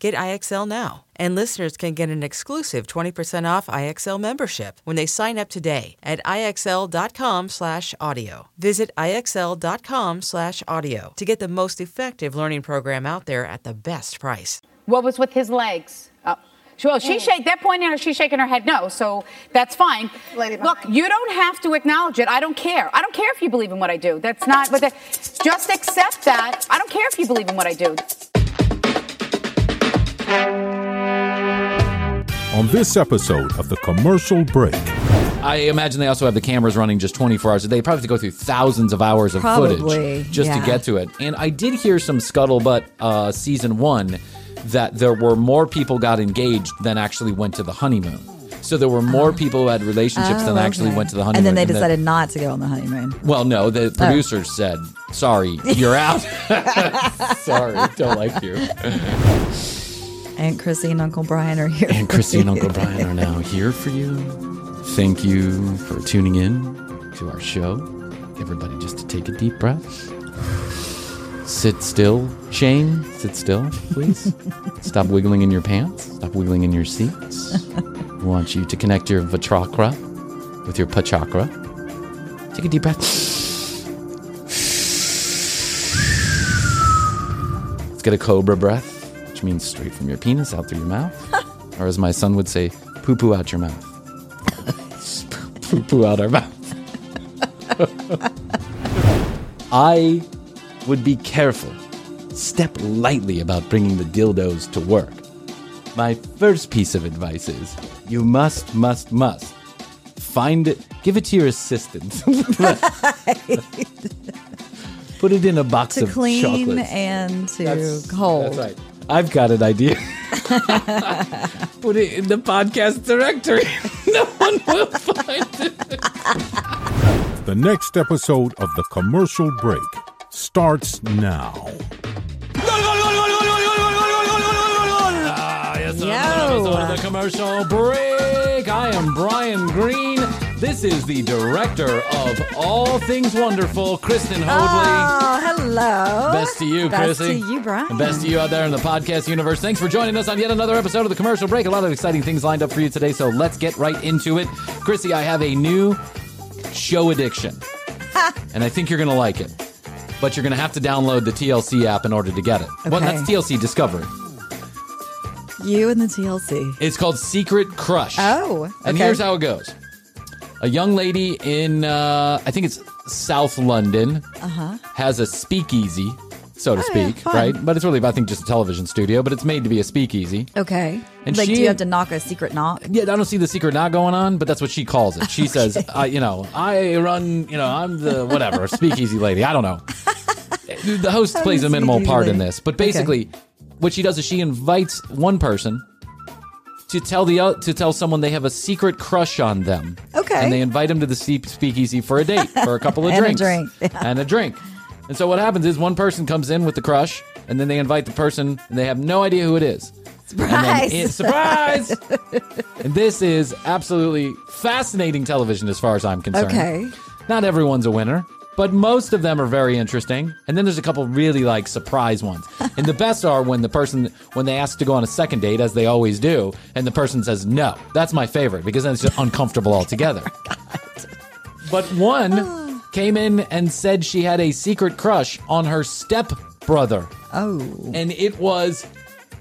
Get IXL now. And listeners can get an exclusive 20% off IXL membership when they sign up today at IXL.com/audio. Visit IXL.com/audio to get the most effective learning program out there at the best price. What was with his legs? Well, she's shaking. That point in her, she's shaking her head no, so that's fine. Look, you don't have to acknowledge it. I don't care. I don't care if you believe in what I do. That's not what just accept that. I don't care if you believe in what I do. On this episode of The Commercial Break. I imagine they also have the cameras running just 24 hours a day. Probably have to go through thousands of hours of footage just to get to it. And I did hear some scuttlebutt season 1 that there were more people got engaged than actually went to the honeymoon. So there were more people who had relationships than actually went to the honeymoon. And then they decided not to go on the honeymoon. Well, no, the producers said, sorry, you're out. Sorry, don't like you. Aunt Krissy and Uncle Bryan are here. Aunt Krissy and Uncle Bryan are now here for you. Thank you for tuning in to our show. Everybody just to take a deep breath. Sit still. Shane, sit still, please. Stop wiggling in your pants. Stop wiggling in your seats. We want you to connect your vachakra with your pachakra. Take a deep breath. Let's get a cobra breath. Which means straight from your penis out through your mouth. Or as my son would say, poo-poo out your mouth. Poo-poo out our mouth. I would be careful. Step lightly about bringing the dildos to work. My first piece of advice is you must. Find it. Give it to your assistant. Put it in a box of chocolates. To clean and to hold. That's right. I've got an idea. Put it in the podcast directory. No one will find it. The next episode of The Commercial Break starts now. Yes, another episode of The Commercial Break. I am Bryan Green. This is the director of All Things Wonderful, Kristen Hoadley. Oh, hello. Best to you, Krissy. Best to you, Bryan. And best to you out there in the podcast universe. Thanks for joining us on yet another episode of The Commercial Break. A lot of exciting things lined up for you today, so let's get right into it. Krissy, I have a new show addiction, and I think you're going to like it, but you're going to have to download the TLC app in order to get it. Okay. Well, that's TLC Discovery. You and the TLC. It's called Secret Crush. Oh, okay. And here's how it goes. A young lady in, I think it's South London, has a speakeasy, so to speak, right? But it's really, I think, just a television studio, but it's made to be a speakeasy. Okay. And like, do you have to knock a secret knock? Yeah, I don't see the secret knock going on, but that's what she calls it. She says, I'm the whatever, speakeasy lady. I don't know. The host plays a minimal part in this, but basically what she does is she invites one person to tell someone they have a secret crush on them. Okay. And they invite them to the speakeasy for a date, for a couple of drinks. And a drink. Yeah. And a drink. And so what happens is one person comes in with the crush, and then they invite the person, and they have no idea who it is. Surprise! Surprise! And this is absolutely fascinating television as far as I'm concerned. Okay. Not everyone's a winner, but most of them are very interesting. And then there's a couple really like surprise ones. And the best are when they ask to go on a second date, as they always do, and the person says no. That's my favorite, because then it's just uncomfortable altogether. Oh my God. But one came in and said she had a secret crush on her stepbrother. Oh. And it was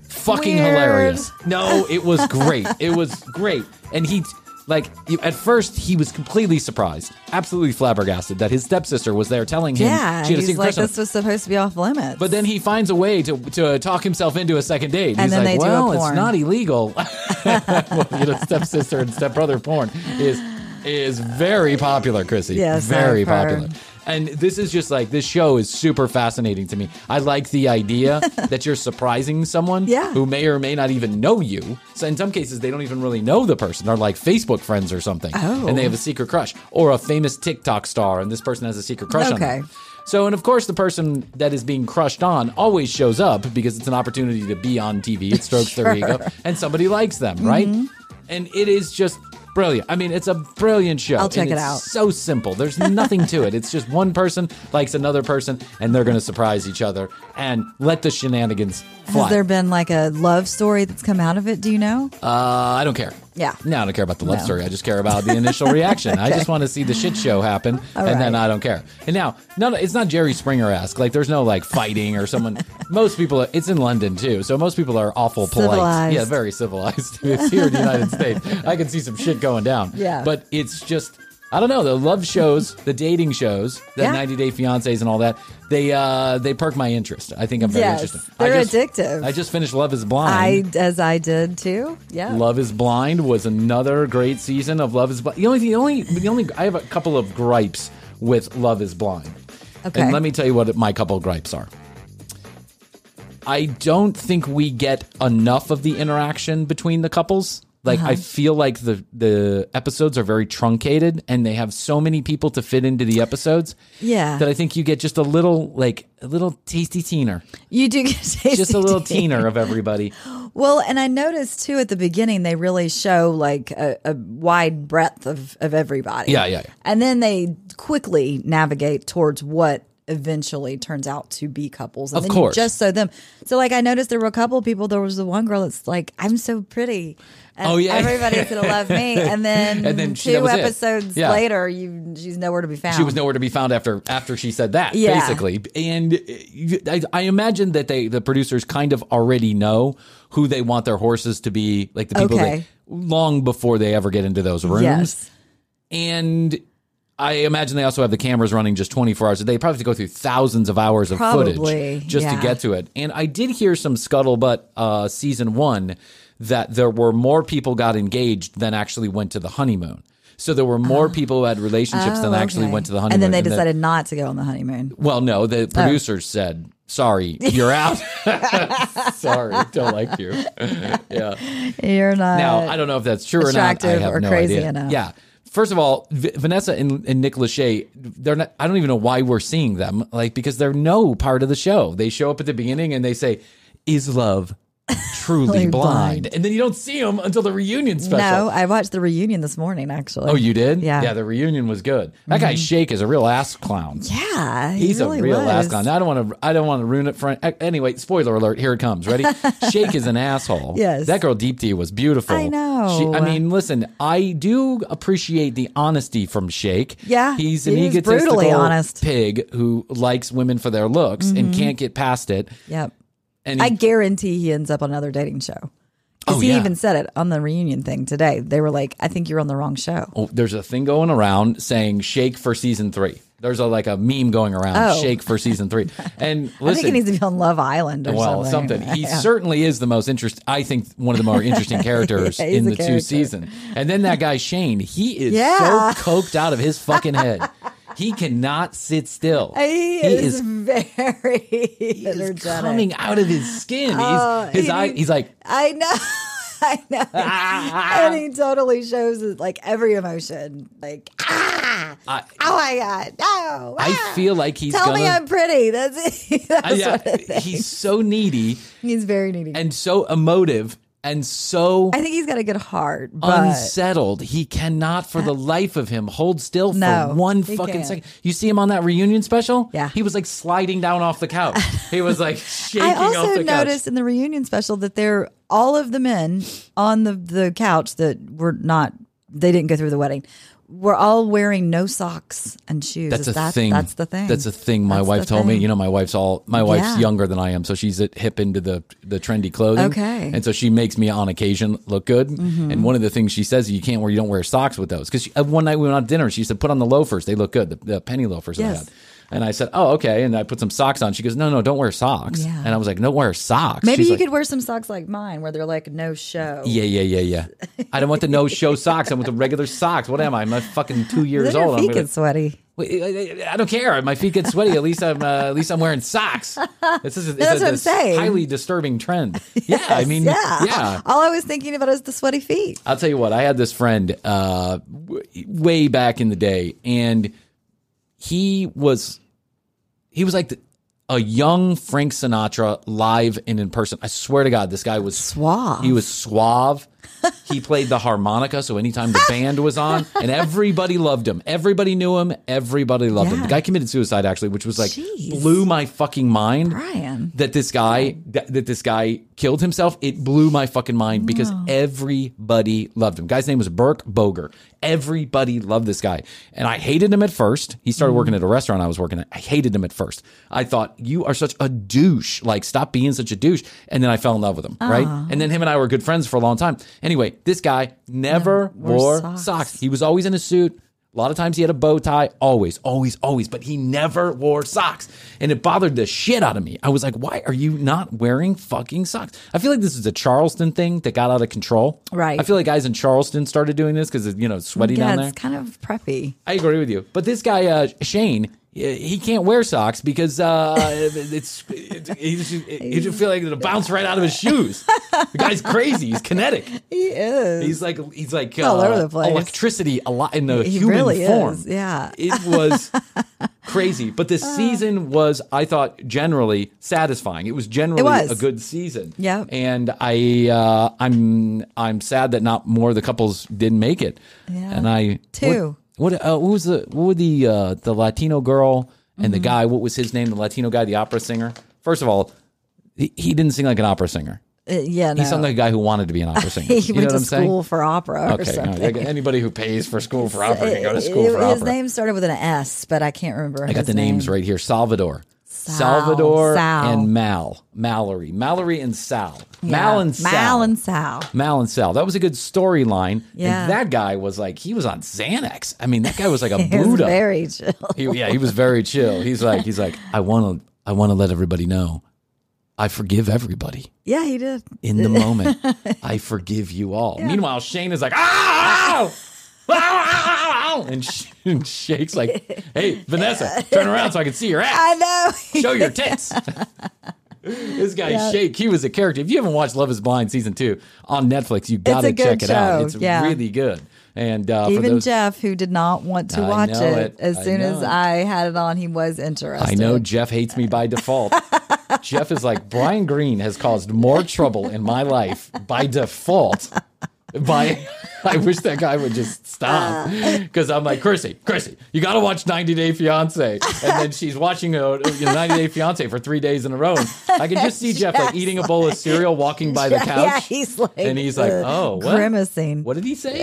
fucking hilarious. No, it was great. It was great. And he, like, at first he was completely surprised, absolutely flabbergasted that his stepsister was there telling him she had a secret crush on him. This was supposed to be off limits. But then he finds a way to talk himself into a second date. And he's then like, well, it's not illegal. Well, you know, stepsister and stepbrother porn is very popular, Krissy. Yes, very popular. And this is just like, this show is super fascinating to me. I like the idea that you're surprising someone who may or may not even know you. So in some cases, they don't even really know the person. They're like Facebook friends or something. Oh. And they have a secret crush. Or a famous TikTok star, and this person has a secret crush on them. So, and of course, the person that is being crushed on always shows up because it's an opportunity to be on TV. It strokes their ego. And somebody likes them, right? And it is just... brilliant. I mean, it's a brilliant show. I'll check it out. It's so simple. There's nothing to it. It's just one person likes another person, and they're going to surprise each other and let the shenanigans fly. Has there been like a love story that's come out of it? Do you know? I don't care. Yeah. No, I don't care about the love story. I just care about the initial reaction. Okay. I just want to see the shit show happen, then I don't care. And now, it's not Jerry Springer-esque. Like, there's no, like, fighting or someone. Most people, it's in London, too, so most people are awful polite. Civilized. Yeah, very civilized. It's here in the United States. I can see some shit going down. Yeah. But it's just, I don't know, the love shows, the dating shows, the 90 Day Fiancés and all that, they perk my interest. I think I'm very interested. They're addictive. I just finished Love is Blind. I did too. Yeah. Love is Blind was another great season of Love is Blind. The only I have a couple of gripes with Love is Blind. Okay. And let me tell you what my couple of gripes are. I don't think we get enough of the interaction between the couples. Like, I feel like the episodes are very truncated, and they have so many people to fit into the episodes. Yeah, that I think you get just a little tasty teener. You do get tasty, just a little teener of everybody. Well, and I noticed too at the beginning they really show like a wide breadth of everybody. Yeah. And then they quickly navigate towards what eventually turns out to be couples. And of course. Just so them. So like I noticed there were a couple of people. There was the one girl that's like, I'm so pretty. And everybody's going to love me. And then two episodes later, she's nowhere to be found. She was nowhere to be found after she said that, basically. And I imagine that the producers kind of already know who they want their horses to be, like the people long before they ever get into those rooms. Yes. And I imagine they also have the cameras running just 24 hours a day. Probably have to go through thousands of hours of footage just to get to it. And I did hear some scuttlebutt season one that there were more people got engaged than actually went to the honeymoon. So there were more people who had relationships than actually went to the honeymoon. And then they decided not to go on the honeymoon. Well, no, the producers said, sorry, you're out. Sorry, don't like you. Yeah, you're not. Now, I don't know if that's true or not. I have no idea. Enough. Yeah. First of all, Vanessa and Nick Lachey, they're not. I don't even know why we're seeing them, like, because they're no part of the show. They show up at the beginning and they say, "Is love truly blind?" And then you don't see them until the reunion special. No, I watched the reunion this morning, actually. Oh, you did? Yeah, the reunion was good. That guy Shake is a real ass clown. Yeah, he's really a real ass clown. Now, I don't want to ruin it for anyway. Spoiler alert! Here it comes. Ready? Shake is an asshole. Yes, that girl Deep was beautiful. I know. I mean, listen, I do appreciate the honesty from Shake. Yeah. He's an egotistical pig who likes women for their looks and can't get past it. Yep. And I guarantee he ends up on another dating show. Because he even said it on the reunion thing today. They were like, I think you're on the wrong show. Oh, there's a thing going around saying Shake for season 3. There's a meme going around, Shake for season 3. And listen, I think he needs to be on Love Island or something. He certainly is the most interesting. I think one of the more interesting characters in the two seasons. And then that guy Shane, he is so coked out of his fucking head. He cannot sit still. He is very energetic. He is coming out of his skin. He's like, I know. I know. And he totally shows like every emotion. Like, oh my God, no. I feel like he's Tell me I'm pretty. That's it. He's so needy. He's very needy. And so emotive. And so I think he's got a good heart, but unsettled. He cannot for the life of him hold still for one fucking second. You see him on that reunion special? Yeah. He was like sliding down off the couch. He was like shaking off the couch. I also noticed in the reunion special that all of the men on the couch that they didn't go through the wedding. We're all wearing no socks and shoes. That's a thing. That's the thing. That's a thing. My wife told me. You know, my wife's younger than I am, so she's hip into the trendy clothing. Okay, and so she makes me on occasion look good. Mm-hmm. And one of the things she says is you don't wear socks with those, because one night we went out to dinner and she said, "Put on the loafers. They look good. The penny loafers." Yes. That I had. And I said, "Oh, okay." And I put some socks on. She goes, "No, don't wear socks." Yeah. And I was like, "No, wear socks." Maybe She's could wear some socks like mine, where they're like no show. Yeah. I don't want the no show socks. I want the regular socks. What am I? I'm a fucking 2 years old. My feet get sweaty. I don't care. My feet get sweaty. At least I'm wearing socks. That's what I'm saying. Highly disturbing trend. Yes, yeah, I mean, yeah. All I was thinking about is the sweaty feet. I'll tell you what. I had this friend way back in the day, and he was like a young Frank Sinatra live and in person. I swear to God, this guy was suave. He was suave. He played the harmonica, so anytime the band was on, and everybody loved him. Everybody knew him. Everybody loved him. The guy committed suicide, actually, which was like blew my fucking mind. Bryan, that this guy killed himself. It blew my fucking mind because everybody loved him. Guy's name was Burke Boger. Everybody loved this guy, and I hated him at first. He started working at a restaurant I was working at. I hated him at first. I thought, you are such a douche. Like, stop being such a douche. And then I fell in love with him. Right, and then him and I were good friends for a long time. Anyway, this guy never wore socks. He was always in a suit. A lot of times he had a bow tie. Always. But he never wore socks. And it bothered the shit out of me. I was like, why are you not wearing fucking socks? I feel like this is a Charleston thing that got out of control. Right. I feel like guys in Charleston started doing this because, you know, it's sweaty down there. It's kind of preppy. I agree with you. But this guy, Shane, he can't wear socks because he just feel like it'll bounce right out of his shoes. The guy's crazy. He's kinetic. He is. He's like all over the place. Electricity a lot in the human really form. Is. Yeah, it was crazy. But the season was, I thought, generally satisfying. It was a good season. Yeah, and I'm sad that not more of the couples didn't make it. Yeah, and I too. What was the Latino girl and the guy? What was his name? The Latino guy, the opera singer. First of all, he didn't sing like an opera singer. He sounded like a guy who wanted to be an opera singer. He went to school for opera or something. Like anybody who pays for school for opera can go to school for opera. His name started with an S, but I can't remember. I got the names right here. Salvador, and Mallory and Sal. Yeah. Mal and Sal. That was a good storyline. Yeah. And that guy was like, he was on Xanax. I mean, that guy was like a Buddha. Was very chill. He was very chill. He's like, I want to let everybody know I forgive everybody. Yeah, he did. In the moment, I forgive you all. Yeah. Meanwhile, Shane is like, and Shake's like, "Hey, Vanessa, turn around so I can see your ass. I know. Show your tits." This guy Shake, he was a character. If you haven't watched Love is Blind season 2 on Netflix, you got to check it out. It's really good. And even Jeff, who did not want to watch it, as soon as I had it on, he was interested. I know Jeff hates me by default. Jeff is like, Bryan Green has caused more trouble in my life by default. I wish that guy would just stop, because I'm like, Krissy, you got to watch 90 Day Fiance, and then she's watching 90 Day Fiance for 3 days in a row. And I can just see Jeff like eating a bowl of cereal, walking by the couch, he's like, oh, what? Grimacing. What did he say?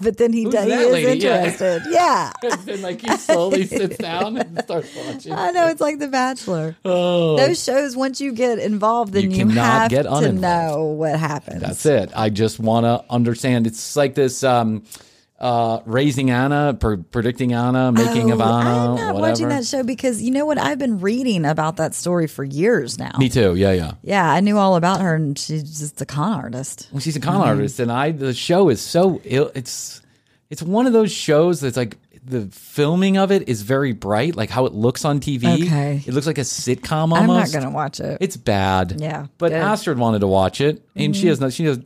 But then he is interested. Yeah, and then like he slowly sits down and starts watching. I know, it's like The Bachelor. Oh, those shows, once you get involved, then you have to know what happens. That's it. I just want to understand. It's like this raising Anna, predicting Anna, making of Anna. I'm not watching that show because you know what? I've been reading about that story for years now. Me too. Yeah. Yeah, I knew all about her, and she's just a con artist. Well, she's a con artist, and the show is so ill. It's one of those shows that's like the filming of it is very bright, like how it looks on TV. Okay. It looks like a sitcom almost. I'm not going to watch it. It's bad. Yeah. But Astrid wanted to watch it, and she doesn't know anything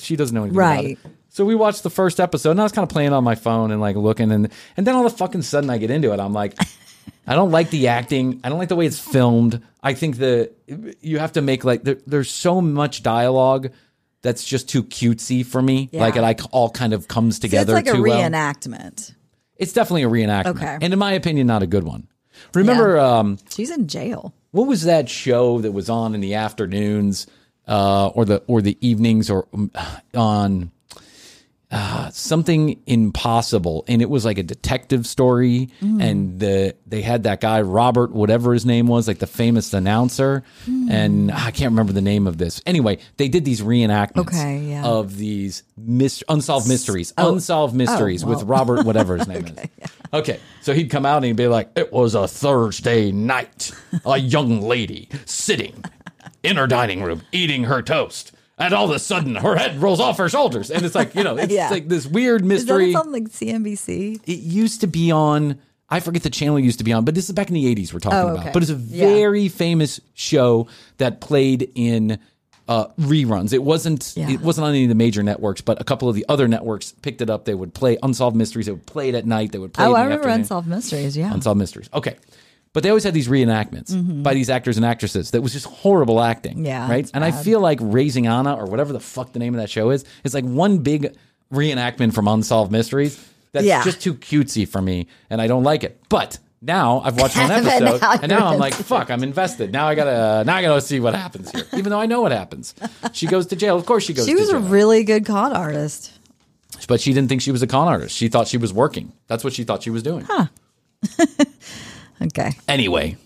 right. about it. So we watched the first episode, and I was kind of playing on my phone and like looking, and then all of a fucking sudden I get into it. I'm like, I don't like the acting. I don't like the way it's filmed. I think you have to make like there's so much dialogue that's just too cutesy for me. Yeah. Like it all kind of comes together. So it's like a reenactment. Well. It's definitely a reenactment, okay. And in my opinion, not a good one. Remember, she's in jail. What was that show that was on in the afternoons, or the evenings, or on? Something Impossible, and it was like a detective story, and they had that guy Robert, whatever his name was, like the famous announcer, and I can't remember the name of this. Anyway, they did these reenactments of these unsolved mysteries with Robert, whatever his name is. Yeah. Okay, so he'd come out and he'd be like, "It was a Thursday night, a young lady sitting in her dining room eating her toast. And all of a sudden, her head rolls off her shoulders." And it's like, it's like this weird mystery. Is that on like CNBC? It used to be on, I forget the channel it used to be on, but this is back in the 80s we're talking about. But it's a very famous show that played in reruns. It wasn't on any of the major networks, but a couple of the other networks picked it up. They would play Unsolved Mysteries. They would play it at night. They would play it in the afternoon. I remember Unsolved Mysteries, Unsolved Mysteries. Okay. But they always had these reenactments by these actors and actresses that was just horrible acting. Yeah. Right? And bad. I feel like Raising Anna or whatever the fuck the name of that show is, it's like one big reenactment from Unsolved Mysteries that's just too cutesy for me, and I don't like it. But now I've watched one episode and now I'm like, fuck, I'm invested. Now I gotta see what happens here. Even though I know what happens. She goes to jail. Of course she goes to jail. She was a really good con artist. But she didn't think she was a con artist. She thought she was working. That's what she thought she was doing. Huh. Okay. Anyway,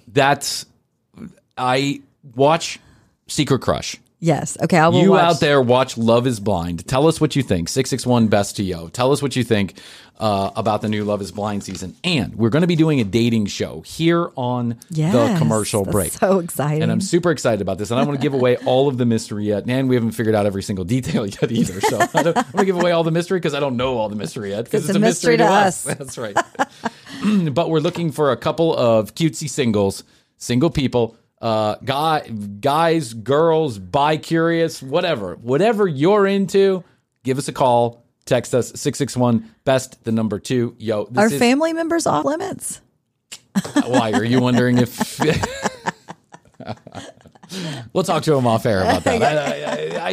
I watch Secret Crush. Yes. Okay. I will watch. You out there watch Love is Blind. Tell us what you think. 661 Best to Yo. Tell us what you think about the new Love is Blind season. And we're going to be doing a dating show here on the commercial break. So exciting. And I'm super excited about this. And I don't want to give away all of the mystery yet. And we haven't figured out every single detail yet either. So I don't want to give away all the mystery because I don't know all the mystery yet. Because it's a mystery to us. That's right. But we're looking for a couple of cutesy single people, guys, girls, bi-curious, whatever you're into, give us a call. Text us 661-BEST, 2. Yo, this is... family members off limits? Why? Are you wondering if... We'll talk to him off air about that.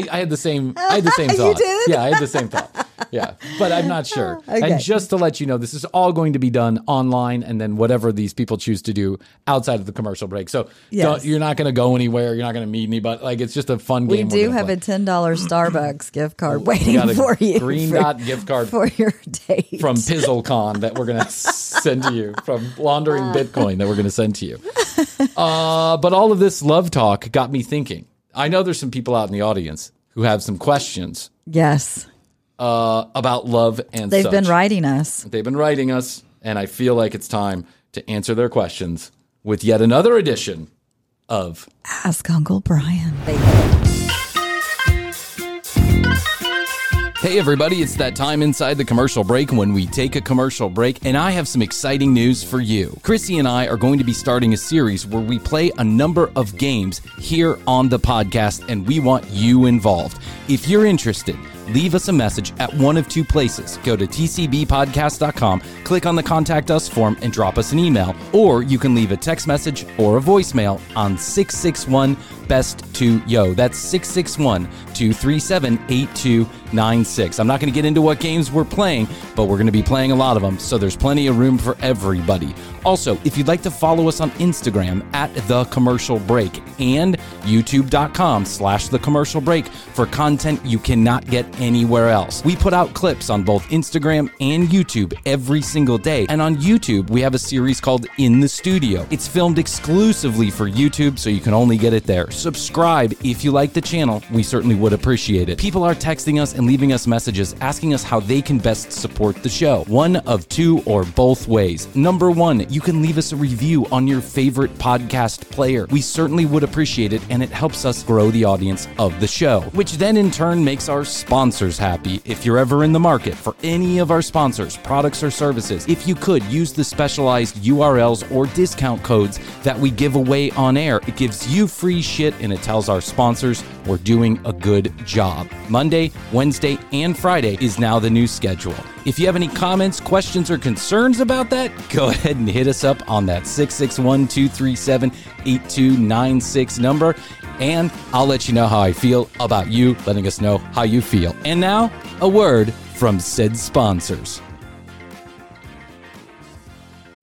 I had the same. I had the same thought. You did? Yeah, I had the same thought. Yeah, but I'm not sure. Okay. And just to let you know, this is all going to be done online, and then whatever these people choose to do outside of the commercial break. So you're not going to go anywhere. You're not going to meet anybody. Like it's just a fun game. We do have a $10 Starbucks gift card waiting for you. Green Dot gift card for your date from PizzleCon that we're going to send to you from Laundering Bitcoin that we're going to send to you. But all of this love talk got me thinking. I know there's some people out in the audience who have some questions. Yes. About love and such. They've been writing us, and I feel like it's time to answer their questions with yet another edition of Ask Uncle Bryan. Hey everybody, it's that time inside the commercial break when we take a commercial break, and I have some exciting news for you. Krissy and I are going to be starting a series where we play a number of games here on the podcast, and we want you involved. If you're interested, leave us a message at one of two places. Go to tcbpodcast.com, click on the Contact Us form, and drop us an email, or you can leave a text message or a voicemail on 661-BEST-2-YO. That's 661-237-8296. I'm not going to get into what games we're playing, but we're going to be playing a lot of them, so there's plenty of room for everybody. Also, if you'd like to follow us on Instagram at The Commercial Break and youtube.com/The Commercial Break for content you cannot get anywhere else. We put out clips on both Instagram and YouTube every single day, and on YouTube, we have a series called In the Studio. It's filmed exclusively for YouTube, so you can only get it there. subscribe if you like the channel. We certainly would appreciate it. People are texting us and leaving us messages asking us how they can best support the show. One of two or both ways. Number one, you can leave us a review on your favorite podcast player. We certainly would appreciate it, and it helps us grow the audience of the show, which then in turn makes our sponsors happy. If you're ever in the market for any of our sponsors, products, or services, if you could use the specialized URLs or discount codes that we give away on air, it gives you free shit and it tells our sponsors we're doing a good job. Monday, Wednesday, and Friday is now the new schedule. If you have any comments, questions, or concerns about that, go ahead and hit us up on that 661-237-8296 number, and I'll let you know how I feel about you letting us know how you feel. And now, a word from said sponsors.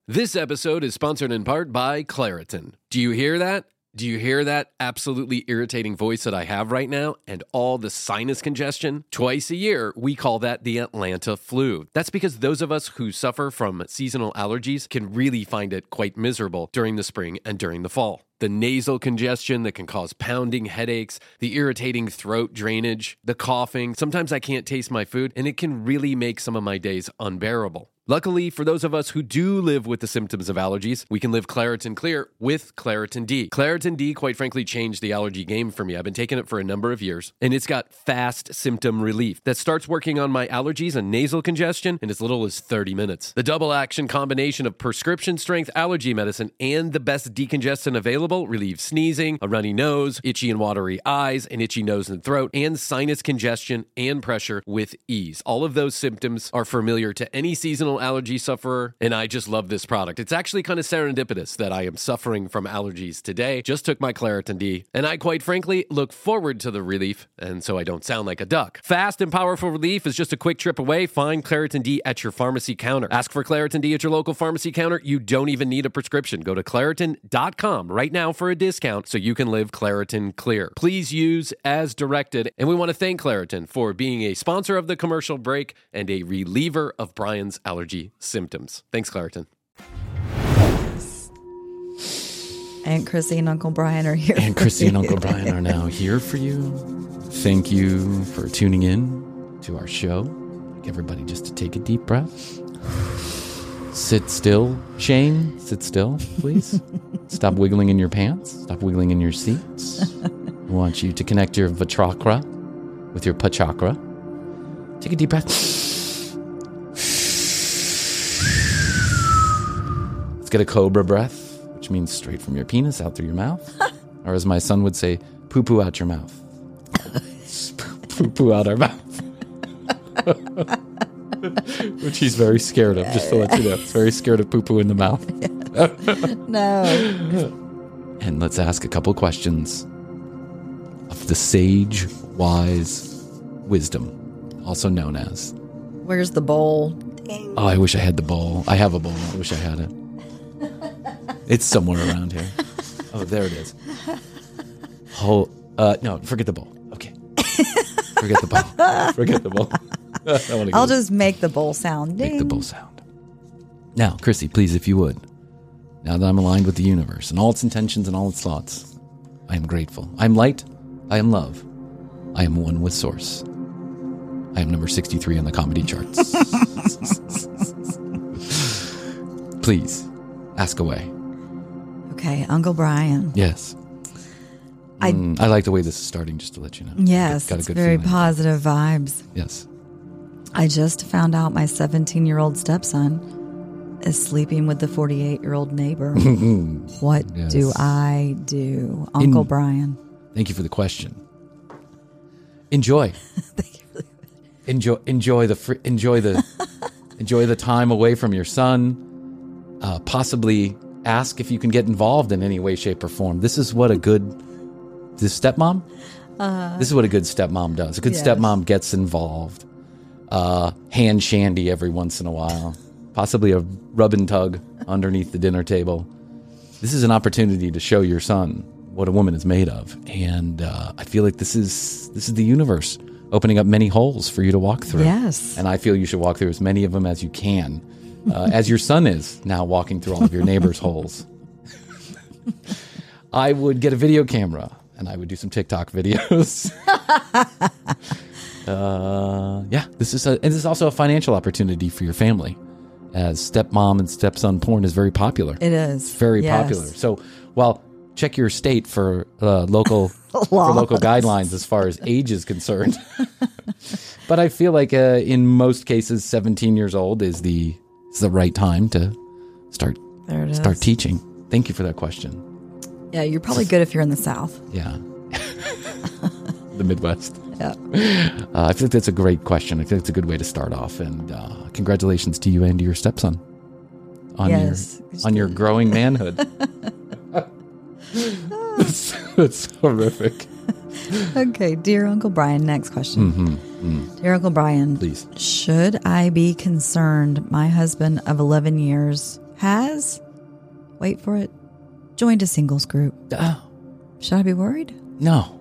This episode is sponsored in part by Claritin. Do you hear that? Do you hear that absolutely irritating voice that I have right now and all the sinus congestion? Twice a year, we call that the Atlanta flu. That's because those of us who suffer from seasonal allergies can really find it quite miserable during the spring and during the fall. The nasal congestion that can cause pounding headaches, the irritating throat drainage, the coughing. Sometimes I can't taste my food, and it can really make some of my days unbearable. Luckily, for those of us who do live with the symptoms of allergies, we can live Claritin Clear with Claritin D. Claritin D, quite frankly, changed the allergy game for me. I've been taking it for a number of years, and it's got fast symptom relief that starts working on my allergies and nasal congestion in as little as 30 minutes. The double-action combination of prescription-strength allergy medicine and the best decongestant available relieves sneezing, a runny nose, itchy and watery eyes, an itchy nose and throat, and sinus congestion and pressure with ease. All of those symptoms are familiar to any seasonal allergy sufferer, and I just love this product. It's actually kind of serendipitous that I am suffering from allergies today. Just took my Claritin D, and I quite frankly look forward to the relief, and so I don't sound like a duck. Fast and powerful relief is just a quick trip away. Find Claritin D at your pharmacy counter. Ask for Claritin D at your local pharmacy counter. You don't even need a prescription. Go to Claritin.com right now for a discount so you can live Claritin Clear. Please use as directed, and we want to thank Claritin for being a sponsor of the commercial break and a reliever of Brian's allergy symptoms. Thanks, Claritin. Aunt Krissy and Uncle Bryan are here. Aunt Krissy and Uncle Bryan are now here for you. Thank you for tuning in to our show. Everybody just to take a deep breath. Sit still. Shane, sit still, please. Stop wiggling in your pants. Stop wiggling in your seats. We want you to connect your vachakra with your pachakra. Take a deep breath. Get a cobra breath, which means straight from your penis out through your mouth. Or as my son would say, poo-poo out your mouth. Poo-poo out our mouth. Which he's very scared of, just to let you know. He's very scared of poo-poo in the mouth. No. And let's ask a couple questions of the sage wise wisdom, also known as... Where's the bowl? Dang. Oh, I wish I had the bowl. I have a bowl. I wish I had it. It's somewhere around here. Oh, there it is. Oh, no, forget the bowl. Okay. Forget the bowl. Forget the bowl. I'll just make the bowl sound. Ding. Make the bowl sound. Now, Krissy, please, if you would. Now that I'm aligned with the universe and all its intentions and all its thoughts, I am grateful. I am light. I am love. I am one with source. I am number 63 on the comedy charts. Please, ask away. Okay, Uncle Bryan. Yes. I like the way this is starting, just to let you know. Yes, got a good very feeling. Positive vibes. Yes. I just found out my 17-year-old stepson is sleeping with the 48-year-old neighbor. What do I do? Uncle Bryan. Thank you for the question. Enjoy. Thank you for the question. Enjoy the time away from your son. Possibly... ask if you can get involved in any way, shape, or form. This is what a good stepmom does. A good stepmom gets involved. Hand shandy every once in a while. Possibly a rub and tug underneath the dinner table. This is an opportunity to show your son what a woman is made of. And I feel like this is the universe opening up many holes for you to walk through. Yes. And I feel you should walk through as many of them as you can. As your son is now walking through all of your neighbors' holes. I would get a video camera and I would do some TikTok videos. Yeah, this is also a financial opportunity for your family, as stepmom and stepson porn is very popular. It is. It's very popular. So while check your state for local guidelines as far as age is concerned. But I feel like in most cases, 17 years old is the right time to start teaching. Thank you for that question. Yeah, you're probably good if you're in the South. Yeah. The Midwest. Yeah. I think that's a great question. I think it's a good way to start off. And congratulations to you and to your stepson on your growing manhood. That's horrific. Okay, dear Uncle Bryan, next question. Mm-hmm. Mm. Dear Uncle Bryan, please. Should I be concerned my husband of 11 years has, wait for it, joined a singles group? Should I be worried? No.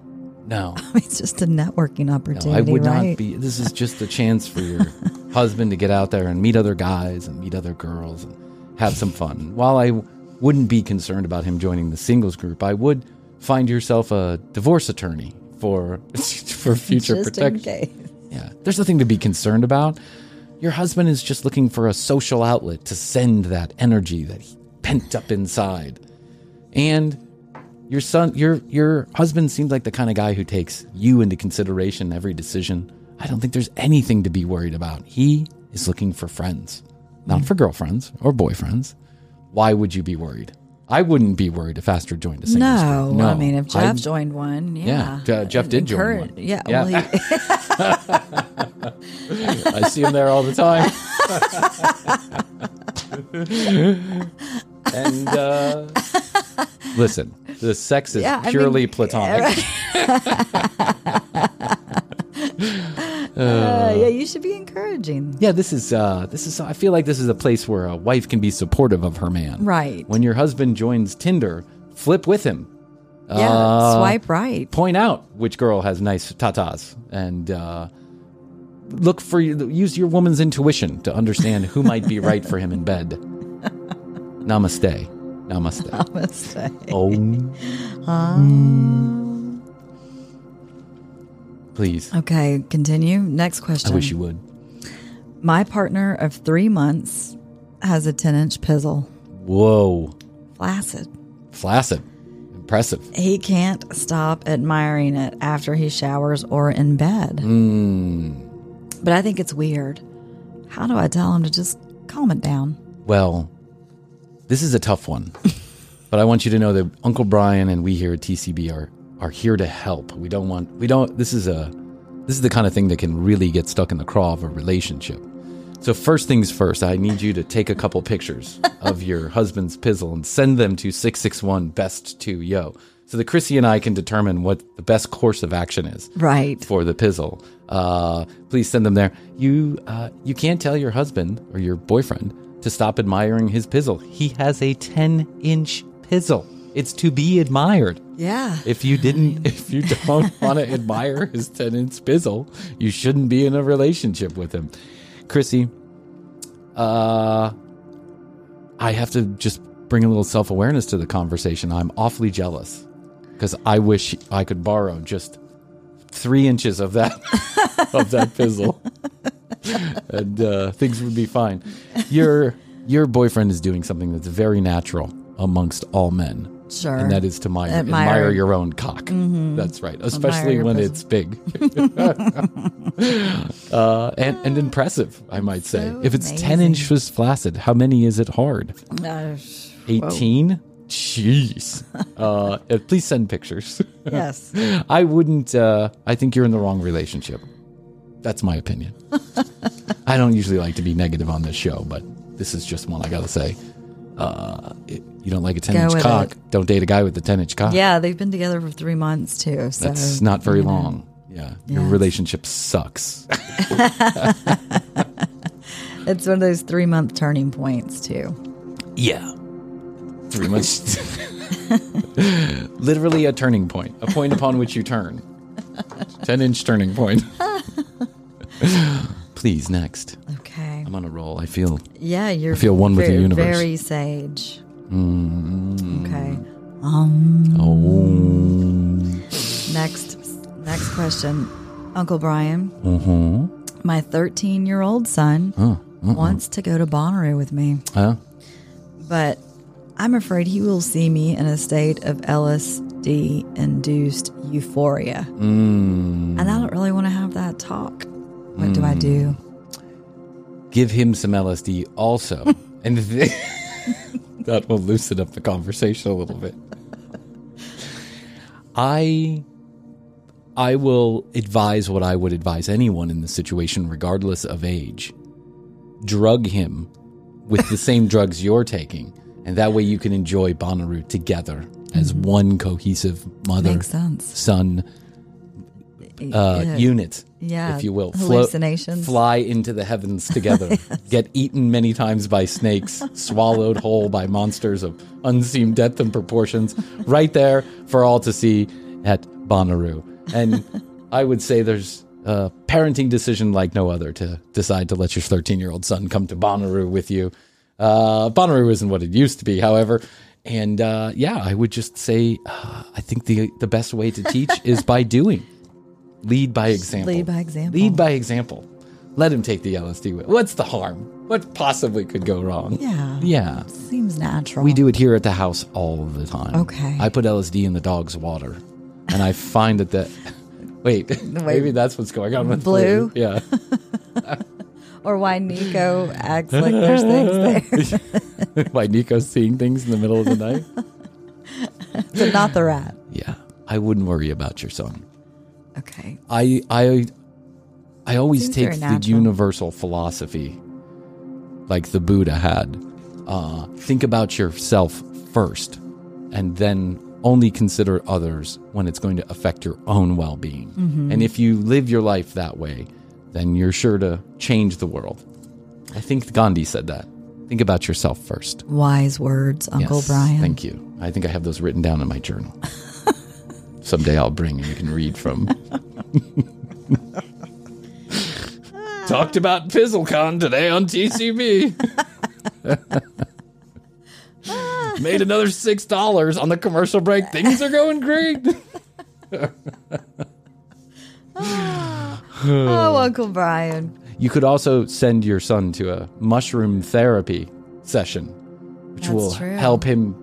I mean, it's just a networking opportunity. No, I would not be. This is just a chance for your husband to get out there and meet other guys and meet other girls and have some fun. While I wouldn't be concerned about him joining the singles group, I would find yourself a divorce attorney for future just protection. In case. Yeah, there's nothing to be concerned about. Your husband is just looking for a social outlet to send that energy that he pent up inside. And your husband seems like the kind of guy who takes you into consideration every decision. I don't think there's anything to be worried about. He is looking for friends, not for girlfriends or boyfriends. Why would you be worried? I wouldn't be worried if Astor joined a singles group. No, I mean, if Jeff joined one, yeah. Yeah, Jeff did join one. Yeah. Well, I see him there all the time. And listen, the sex is purely platonic. Yeah, you should be encouraging. Yeah, this is. I feel like this is a place where a wife can be supportive of her man. Right. When your husband joins Tinder, flip with him. Yeah, swipe right. Point out which girl has nice tatas, and use your woman's intuition to understand who might be right for him in bed. Namaste. Oh. Please. Okay, continue. Next question. I wish you would. My partner of 3 months has a 10-inch pizzle. Whoa. Flaccid. Impressive. He can't stop admiring it after he showers or in bed. Mm. But I think it's weird. How do I tell him to just calm it down? Well, this is a tough one. But I want you to know that Uncle Bryan and we here at TCB are here to help. This is the kind of thing that can really get stuck in the craw of a relationship. So first things first, I need you to take a couple pictures of your husband's pizzle and send them to 661-BEST2YO. So that Krissy and I can determine what the best course of action is for the pizzle. Please send them there. You can't tell your husband or your boyfriend to stop admiring his pizzle. He has a 10-inch pizzle. It's to be admired. Yeah. If you don't want to admire his 10-inch pizzle, you shouldn't be in a relationship with him. Krissy, I have to just bring a little self-awareness to the conversation. I'm awfully jealous because I wish I could borrow just 3 inches of that pizzle, and things would be fine. Your boyfriend is doing something that's very natural amongst all men. Sure. And that is to admire your own cock. Mm-hmm. That's right. Especially when it's big. and impressive, I might say. So if it's amazing. 10 inches flaccid, how many is it hard? 18? Jeez. Please send pictures. Yes. I wouldn't. I think you're in the wrong relationship. That's my opinion. I don't usually like to be negative on this show, but this is just one I got to say. You don't like a 10-inch cock, don't date a guy with a 10-inch cock. Yeah, they've been together for 3 months, too. So, that's not very long. Yeah, yes. Your relationship sucks. It's one of those 3-month turning points, too. Yeah. 3 months. Literally a turning point, a point upon which you turn. 10-inch turning point. Please, next. Okay. I'm on a roll. I feel one with the universe. Very sage. Mm-hmm. Okay. Next question, Uncle Bryan. Mm-hmm. My 13-year-old son wants to go to Bonnaroo with me. But I'm afraid he will see me in a state of LSD-induced euphoria. And I don't really want to have that talk. What do I do? Give him some LSD also. And that will loosen up the conversation a little bit. I will advise what I would advise anyone in this situation, regardless of age. Drug him with the same drugs you're taking, and that way you can enjoy Bonnaroo together as one cohesive mother-son unit, if you will. Hallucinations. Fly into the heavens together. Get eaten many times by snakes, swallowed whole by monsters of unseen depth and proportions, right there for all to see at Bonnaroo. And I would say there's a parenting decision like no other to decide to let your 13-year-old son come to Bonnaroo with you. Bonnaroo isn't what it used to be, however. And I would just say I think the best way to teach is by doing. Lead by example. Let him take the LSD. What's the harm? What possibly could go wrong? Yeah. Seems natural. We do it here at the house all the time. Okay. I put LSD in the dog's water. And I find that maybe that's what's going on with Blue. Yeah. Or why Nico acts like there's things there. Why Nico's seeing things in the middle of the night. But not the rat. Yeah. I wouldn't worry about your son. Okay. I always take the universal philosophy like the Buddha had. Think about yourself first and then only consider others when it's going to affect your own well-being. Mm-hmm. And if you live your life that way, then you're sure to change the world. I think Gandhi said that. Think about yourself first. Wise words, Uncle Bryan. Thank you. I think I have those written down in my journal. Someday I'll bring and you can read from. Talked about PizzleCon today on TCB. Made another $6 on the commercial break. Things are going great. Oh, Uncle Bryan. You could also send your son to a mushroom therapy session, which help him,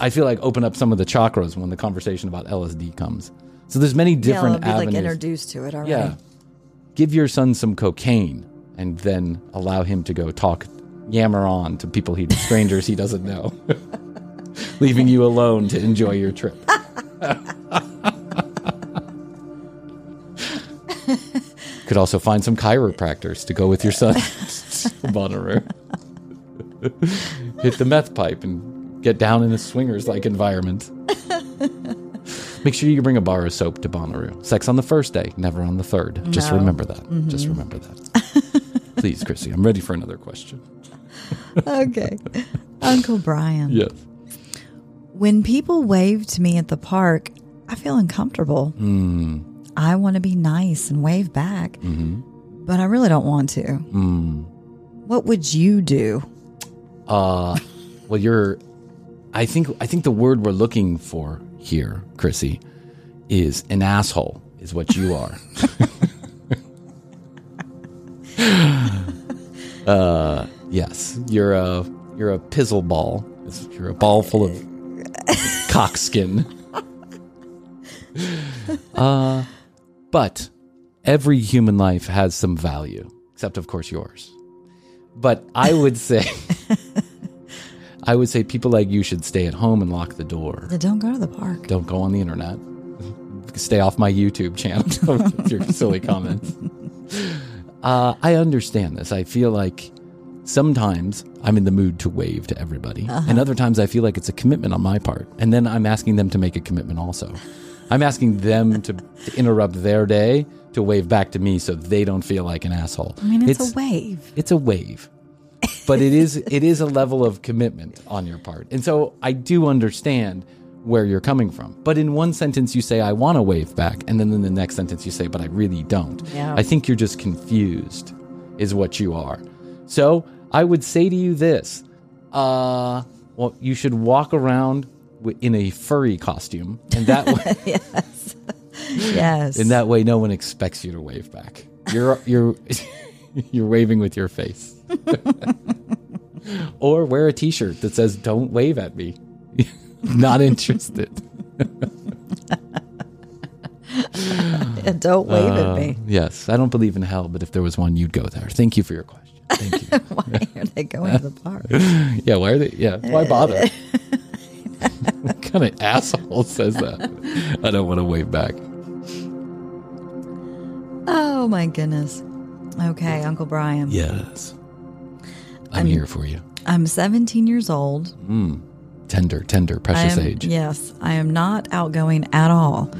I feel like, open up some of the chakras when the conversation about LSD comes. So there's many different avenues. Like introduced to it already. Yeah. Give your son some cocaine and then allow him to go yammer on to people, strangers he doesn't know, leaving you alone to enjoy your trip. Could also find some chiropractors to go with your son to Bonnaroo. Hit the meth pipe and get down in a swingers-like environment. Make sure you bring a bar of soap to Bonnaroo. Sex on the first day, never on the third. No. Just remember that. Mm-hmm. Just remember that. Please, Krissy, I'm ready for another question. Okay. Uncle Bryan. Yes. When people wave to me at the park, I feel uncomfortable. Mm. I want to be nice and wave back, but I really don't want to. Mm. What would you do? I think the word we're looking for here, Krissy, is an asshole, is what you are. Yes, you're a pizzle ball. You're a ball full of cock skin. But every human life has some value, except of course yours. But I would say, people like you should stay at home and lock the door. They don't go to the park. Don't go on the internet. Stay off my YouTube channel with your silly comments. I understand this. I feel like sometimes I'm in the mood to wave to everybody. And other times I feel like it's a commitment on my part. And then I'm asking them to make a commitment also. I'm asking them to interrupt their day to wave back to me so they don't feel like an asshole. I mean, it's a wave. It's a wave. But it is a level of commitment on your part. And so I do understand where you're coming from. But in one sentence you say, I want to wave back. And then in the next sentence you say, but I really don't. Yeah. I think you're just confused is what you are. So I would say to you this. You should walk around in a furry costume, and that way, yes, yes, in that way, no one expects you to wave back. You're waving with your face, or wear a T-shirt that says "Don't wave at me." Not interested. Don't wave at me. Yes, I don't believe in hell, but if there was one, you'd go there. Thank you for your question. Thank you. Why are they going to the bar? Yeah, why are they? Yeah, why bother? What kind of asshole says that? I don't want to wave back. Oh my goodness. Okay, Uncle Bryan. Yes, I'm here for you. I'm 17 years old. Tender, precious age. Yes, I am not outgoing at all.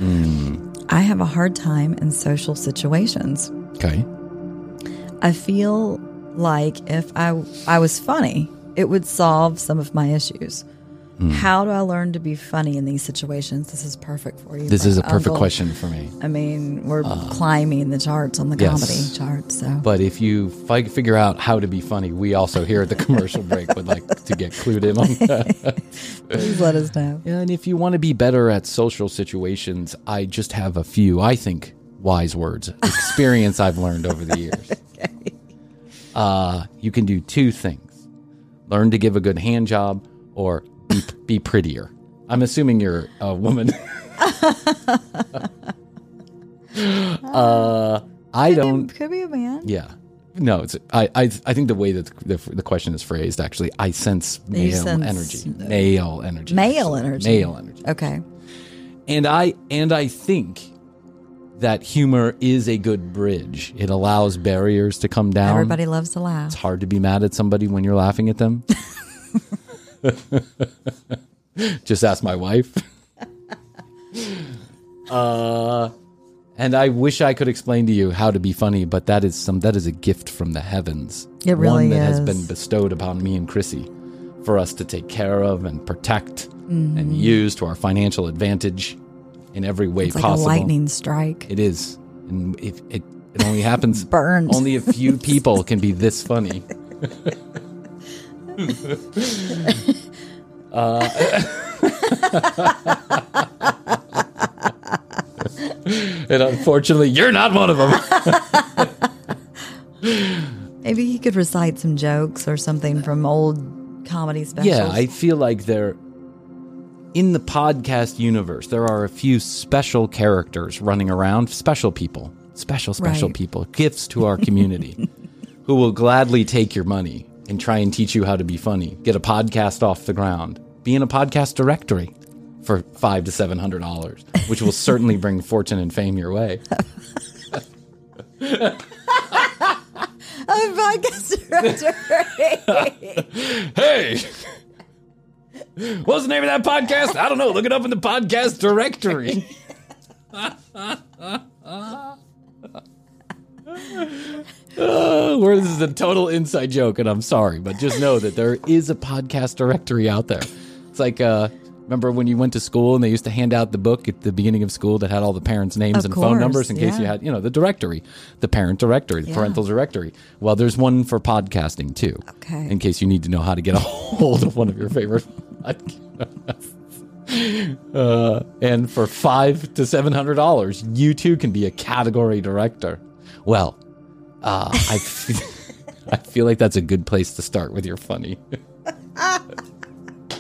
I have a hard time in social situations. Okay. I feel like if I was funny, it would solve some of my issues. How do I learn to be funny in these situations? This is perfect for you. This is a perfect question for me. I mean, we're climbing the charts on the comedy chart. So. But if you figure out how to be funny, we also here at the commercial break would like to get clued in on that. Please let us know. And if you want to be better at social situations, I just have a few, I think, wise words. Experience I've learned over the years. Okay. You can do two things. Learn to give a good hand job or... Be prettier. I'm assuming you're a woman. Could be a man. Yeah. No, it's. I think the way that the question is phrased, actually, I sense male energy. Okay. And I think that humor is a good bridge. It allows barriers to come down. Everybody loves to laugh. It's hard to be mad at somebody when you're laughing at them. Just ask my wife. And I wish I could explain to you how to be funny, but that is a gift from the heavens. It really is. One that has been bestowed upon me and Krissy for us to take care of and protect and use to our financial advantage in every way possible. It's like a lightning strike. It is. And if it only happens, burned. Only a few people can be this funny. And unfortunately, you're not one of them. Maybe he could recite some jokes or something from old comedy specials. Yeah, I feel like in the podcast universe, there are a few special characters running around, special people, gifts to our community, who will gladly take your money and try and teach you how to be funny. Get a podcast off the ground. Be in a podcast directory for $500 to $700, which will certainly bring fortune and fame your way. I'm a podcast directory. Hey, what's the name of that podcast? I don't know. Look it up in the podcast directory. This is a total inside joke, and I'm sorry, but just know that there is a podcast directory out there. It's like, remember when you went to school and they used to hand out the book at the beginning of school that had all the parents' names and phone numbers in case you had, the directory, the parent directory, the parental directory. Well, there's one for podcasting, too, in case you need to know how to get a hold of one of your favorite podcasts. And for $500 to $700, you, too, can be a category director. Well... I feel like that's a good place to start with your funny. That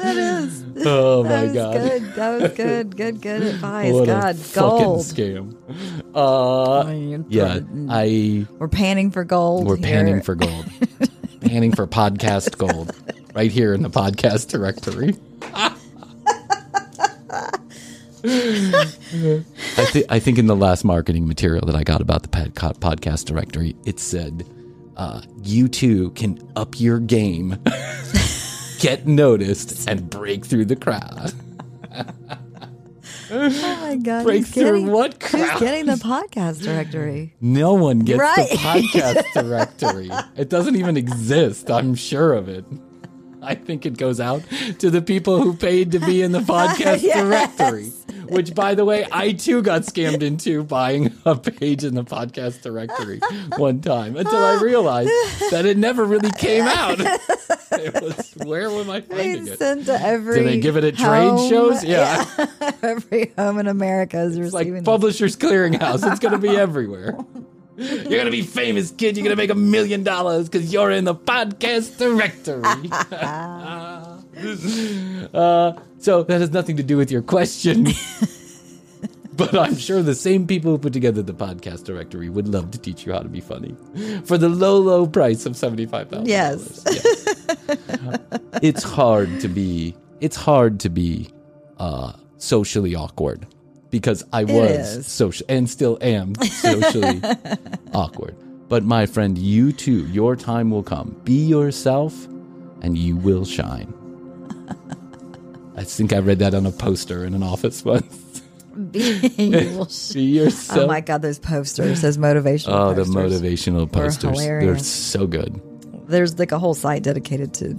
is. Oh my God. That was good. Good advice. What God, a gold. Fucking scam. We're panning for gold. We're panning for gold. Panning for podcast gold. Right here in the podcast directory. I think in the last marketing material that I got about the podcast directory, it said, you too can up your game, get noticed, and break through the crowd. Oh my God. Break through what crowd? Who's getting the podcast directory? No one gets the podcast directory. It doesn't even exist. I'm sure of it. I think it goes out to the people who paid to be in the podcast directory. Which, by the way, I too got scammed into buying a page in the podcast directory one time until I realized that it never really came out. It was, where am I finding it? Do they give it at trade shows? Yeah. Every home in America is receiving it. It's like Publishers Clearinghouse. It's going to be everywhere. You're going to be famous, kid. You're going to make $1 million because you're in the podcast directory. So that has nothing to do with your question. But I'm sure the same people who put together the podcast directory would love to teach you how to be funny for the low, low price of $75,000. Yes. It's hard to be, socially awkward, because I was social and still am socially awkward. But my friend, you too, your time will come. Be yourself and you will shine. I think I read that on a poster in an office once. Be yourself. Oh my God, those posters, those motivational posters. Oh, the motivational posters. They're so good. There's like a whole site dedicated to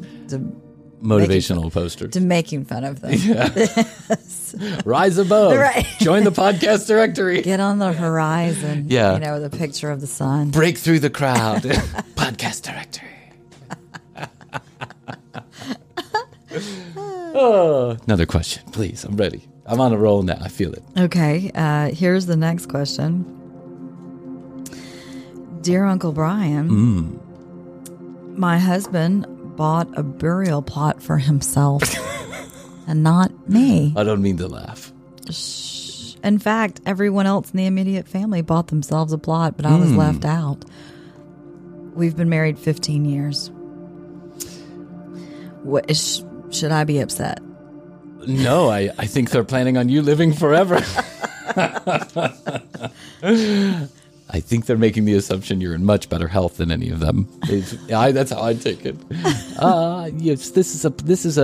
motivational posters. To making fun of them. Yeah. Yes. Rise above. Right. Join the podcast directory. Get on the horizon. Yeah. You know, the picture of the sun. Break through the crowd. Podcast directory. Oh, another question, please. I'm ready. I'm on a roll now. I feel it. Okay. Here's the next question. Dear Uncle Bryan, my husband bought a burial plot for himself and not me. I don't mean to laugh. Shh. In fact, everyone else in the immediate family bought themselves a plot, but I was left out. We've been married 15 years. What is, should I be upset? No, I think they're planning on you living forever. I think they're making the assumption you're in much better health than any of them. That's how I take it. Yes, this is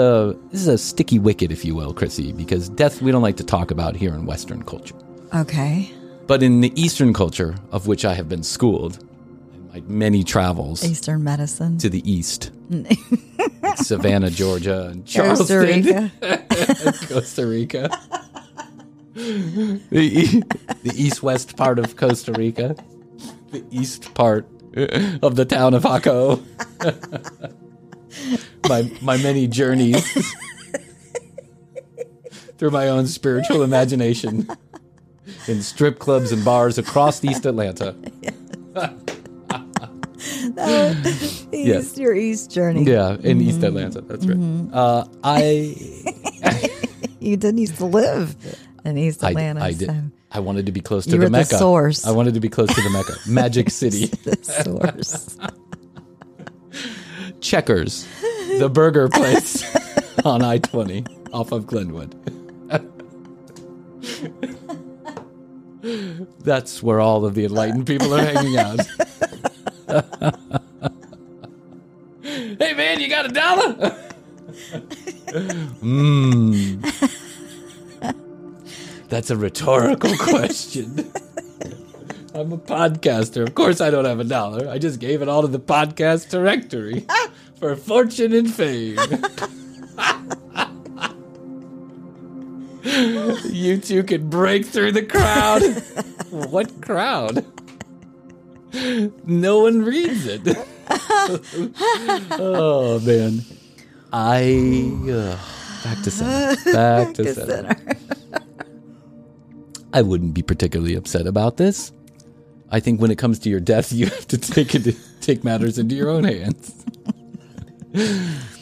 a sticky wicket, if you will, Krissy, because death we don't like to talk about here in Western culture. Okay. But in the Eastern culture, of which I have been schooled, in my many travels, Eastern medicine to the East. Savannah, Georgia, and Charleston, Costa Rica. The east-west part of Costa Rica, the east part of the town of Jaco. My many journeys through my own spiritual imagination in strip clubs and bars across East Atlanta. Your East journey. Yeah, in East Atlanta. That's right. You didn't used to live in East Atlanta. I did. So I wanted to be close to the Mecca. The source. I wanted to be close to the Mecca. Magic City. The source. Checkers, the burger place on I-20 off of Glenwood. That's where all of the enlightened people are hanging out. Hey man, you got $1? That's a rhetorical question. I'm a podcaster. Of course I don't have $1. I just gave it all to the podcast directory for fortune and fame. You two can break through the crowd. What crowd? No one reads it. Oh, man. Back to center. I wouldn't be particularly upset about this. I think when it comes to your death, you have to take matters into your own hands.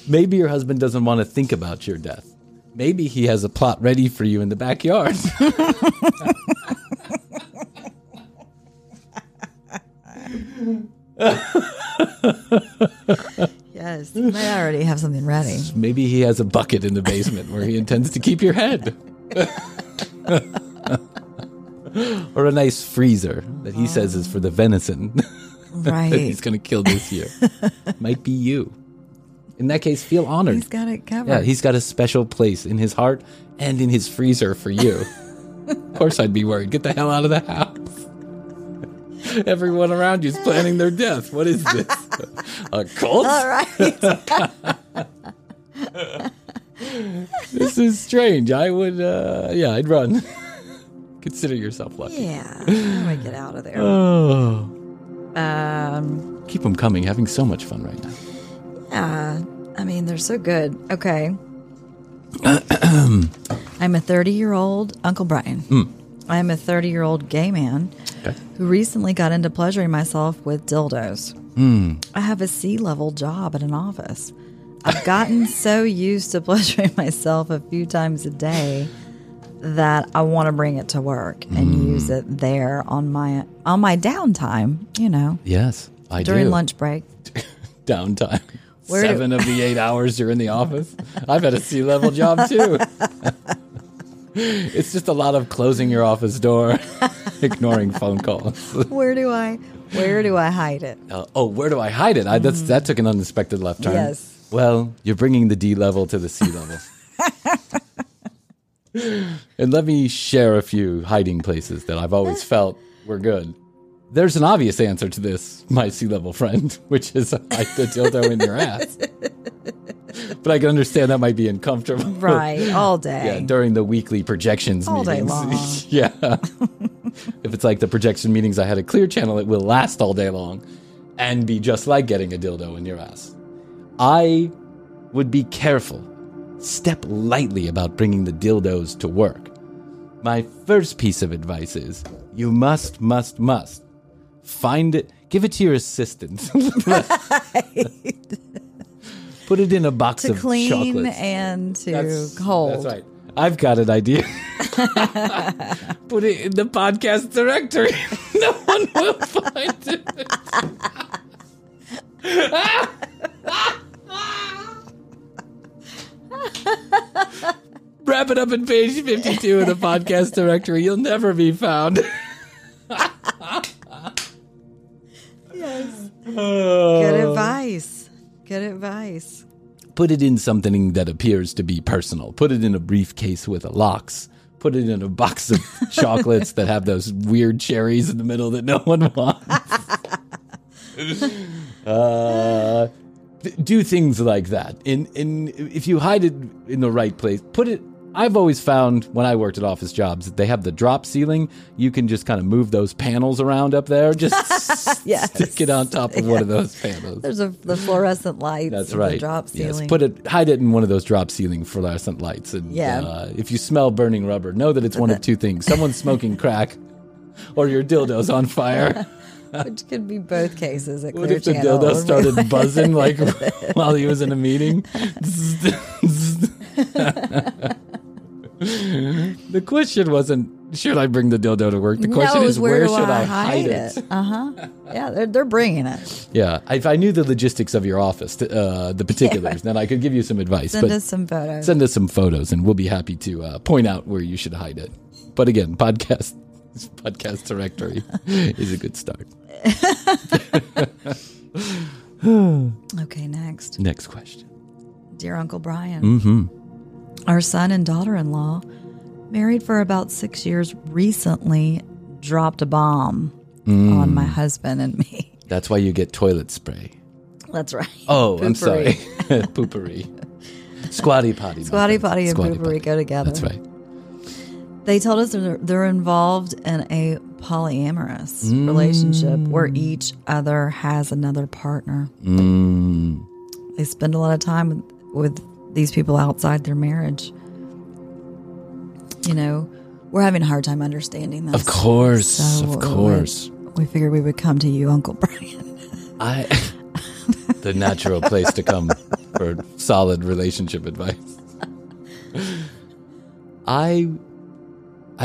Maybe your husband doesn't want to think about your death. Maybe he has a plot ready for you in the backyard. Yes, he might already have something ready. Maybe he has a bucket in the basement where he intends to keep your head. Or a nice freezer that he says is for the venison. Right. That he's going to kill this year. Might be you. In that case, feel honored. He's got it covered. Yeah, he's got a special place in his heart and in his freezer for you. Of course I'd be worried. Get the hell out of the house. Everyone around you is planning their death. What is this? A cult? All right. This is strange. I would, I'd run. Consider yourself lucky. Yeah, I'm going to get out of there. Oh. Keep them coming. Having so much fun right now. Yeah, I mean, they're so good. Okay. I'm a 30-year-old Uncle Bryan. I'm a 30-year-old gay man who recently got into pleasuring myself with dildos. I have a C-level job at an office. I've gotten so used to pleasuring myself a few times a day that I want to bring it to work and use it there on my downtime, you know. Yes, I do. During lunch break. Downtime. Of the 8 hours you're in the office. I've had a C-level job too. It's just a lot of closing your office door, ignoring phone calls. Where do I hide it? Where do I hide it? That took an unexpected left turn. Yes. Well, you're bringing the D level to the C level. And let me share a few hiding places that I've always felt were good. There's an obvious answer to this, my C level friend, which is hide the dildo in your ass. But I can understand that might be uncomfortable. Right, all day. Yeah, during the weekly projections meetings. All day long. Yeah. If it's like the projection meetings I had at Clear Channel, it will last all day long and be just like getting a dildo in your ass. I would be careful. Step lightly about bringing the dildos to work. My first piece of advice is you must find it. Give it to your assistant. Right. Put it in a box of chocolates. To clean and to hold. That's right. I've got an idea. Put it in the podcast directory. No one will find it. Wrap it up in page 52 of the podcast directory. You'll never be found. Yes. Good advice. Good advice. Put it in something that appears to be personal. Put it in a briefcase with a locks. Put it in a box of chocolates that have those weird cherries in the middle that no one wants. Do things like that. If you hide it in the right place, put it. I've always found when I worked at office jobs that they have the drop ceiling. You can just kind of move those panels around up there. Just stick it on top of one of those panels. There's the fluorescent lights. That's right. The drop ceiling. Yes. Hide it in one of those drop ceiling fluorescent lights. And if you smell burning rubber, know that it's one of two things. Someone's smoking crack or your dildo's on fire. Which could be both cases. What if the dildo started buzzing like while he was in a meeting? The question wasn't, should I bring the dildo to work? The question is, where should I hide it? Uh-huh. Yeah, they're bringing it. Yeah. If I knew the logistics of your office, the particulars, then I could give you some advice. Send us some photos. Send us some photos, and we'll be happy to point out where you should hide it. But again, podcast directory is a good start. Okay, next. Next question. Dear Uncle Bryan. Mm-hmm. Our son and daughter-in-law, married for about 6 years, recently dropped a bomb on my husband and me. That's why you get toilet spray. That's right. Oh, poopery. I'm sorry. Poopery. Squatty potty. Squatty potty and squatty poopery potty. Go together. That's right. They told us they're involved in a polyamorous relationship where each other has another partner. Mm. They spend a lot of time with these people outside their marriage. You know, we're having a hard time understanding this. Of course. We figured we would come to you, Uncle Bryan. The natural place to come for solid relationship advice. I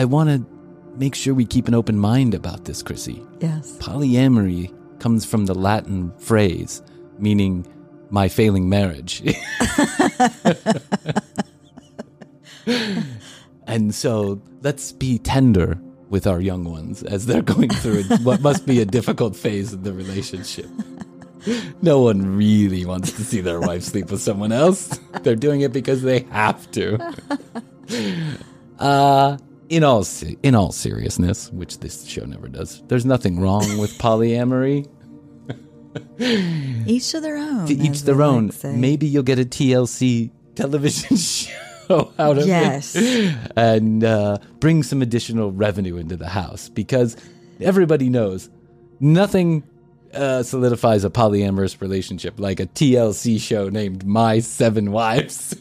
want to make sure we keep an open mind about this, Krissy. Yes. Polyamory comes from the Latin phrase, meaning my failing marriage. And so let's be tender with our young ones as they're going through what must be a difficult phase of the relationship. No one really wants to see their wife sleep with someone else. They're doing it because they have to. In all seriousness, which this show never does, there's nothing wrong with polyamory. Each to their own. To each their own. Maybe you'll get a TLC television show out of it. And bring some additional revenue into the house, because everybody knows nothing solidifies a polyamorous relationship, like a TLC show named My Seven Wives.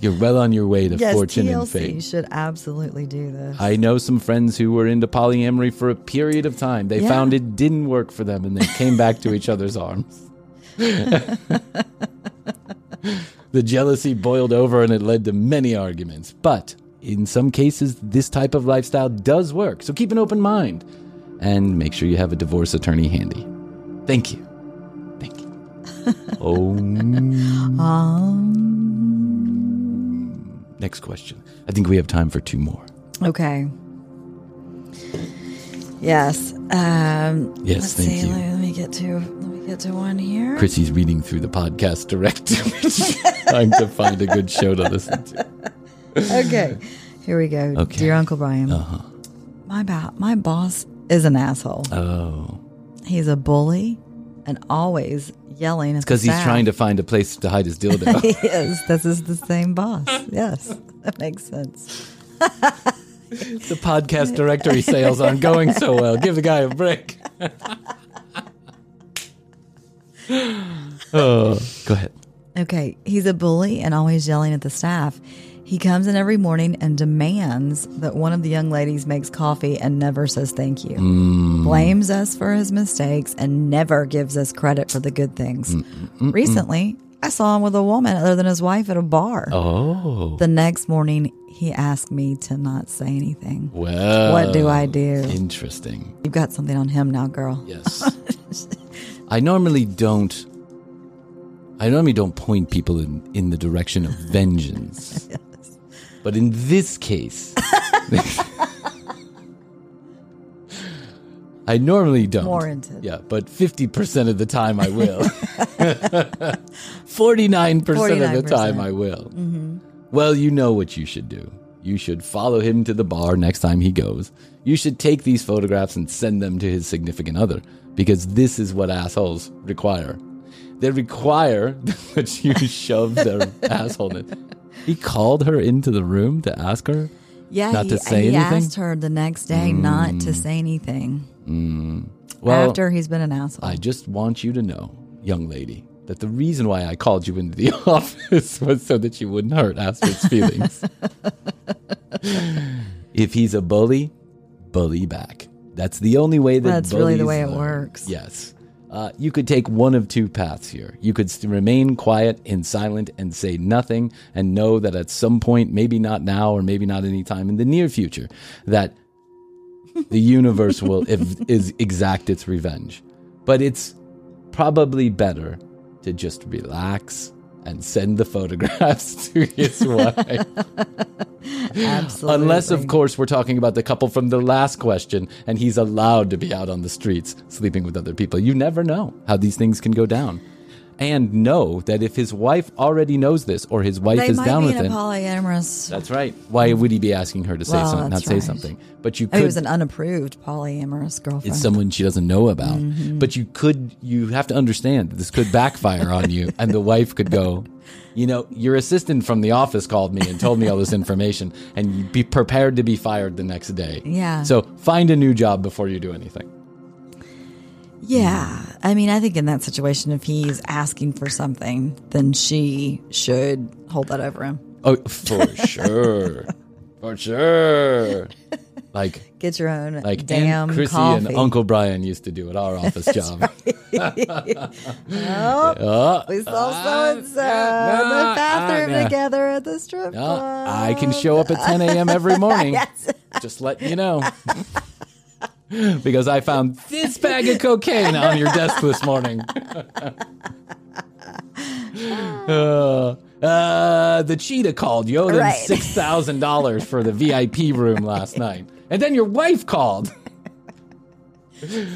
You're well on your way to fortune TLC and fame. TLC should absolutely do this. I know some friends who were into polyamory for a period of time. They found it didn't work for them, and they came back to each other's arms. The jealousy boiled over, and it led to many arguments. But in some cases, this type of lifestyle does work. So keep an open mind, and make sure you have a divorce attorney handy. Thank you. Next question. I think we have time for two more. Okay. Yes. Yes. Let's see. Let me get to one here. Krissy's reading through the podcast directory, trying to find a good show to listen to. Okay. Here we go. Okay. Dear Uncle Bryan. Uh-huh. My boss is an asshole. Oh. He's a bully and always yelling. It's because he's trying to find a place to hide his dildo. He is. This is the same boss. Yes, that makes sense. The podcast directory sales aren't going so well. Give the guy a break. Oh, go ahead. Okay, he's a bully and always yelling at the staff. He comes in every morning and demands that one of the young ladies makes coffee and never says thank you. Mm. Blames us for his mistakes and never gives us credit for the good things. Recently, I saw him with a woman other than his wife at a bar. Oh. The next morning, he asked me to not say anything. Well. What do I do? Interesting. You've got something on him now, girl. Yes. I normally don't point people in the direction of vengeance. But in this case, I normally don't. Warranted. Yeah, but 50% of the time I will. 49% of the time I will. Mm-hmm. Well, you know what you should do. You should follow him to the bar next time he goes. You should take these photographs and send them to his significant other, because this is what assholes require. They require that you shove their asshole in. He called her into the room to ask her not to say anything? Yeah, he asked her the next day not to say anything. Mm. Well, after he's been an asshole. I just want you to know, young lady, that the reason why I called you into the office was so that you wouldn't hurt Astrid's feelings. If he's a bully, bully back. That's the only way that bullies. That's really the way it works. Yes. You could take one of two paths here. You could remain quiet and silent and say nothing, and know that at some point, maybe not now or maybe not any time in the near future, that the universe will exact its revenge. But it's probably better to just relax and send the photographs to his wife. Absolutely. Unless, of course, we're talking about the couple from the last question and he's allowed to be out on the streets sleeping with other people. You never know how these things can go down. And know that if his wife already knows this, or his wife is down with it. They might be in a polyamorous. That's right. Why would he be asking her to say say something? But you could. It was an unapproved polyamorous girlfriend. It's someone she doesn't know about. Mm-hmm. But you have to understand that this could backfire on you, and the wife could go, you know, your assistant from the office called me and told me all this information, and you'd be prepared to be fired the next day. Yeah. So find a new job before you do anything. Yeah. I mean, I think in that situation, if he's asking for something, then she should hold that over him. Oh, for sure. For sure. Like, get your own damn Aunt Krissy coffee. And Uncle Bryan used to do at our office job. Right. We saw so-and-so in the bathroom together at the strip club. I can show up at 10 a.m. every morning. Yes. Just letting you know. Because I found this bag of cocaine on your desk this morning. The cheetah called. You owe them $6,000 for the VIP room last night. And then your wife called. And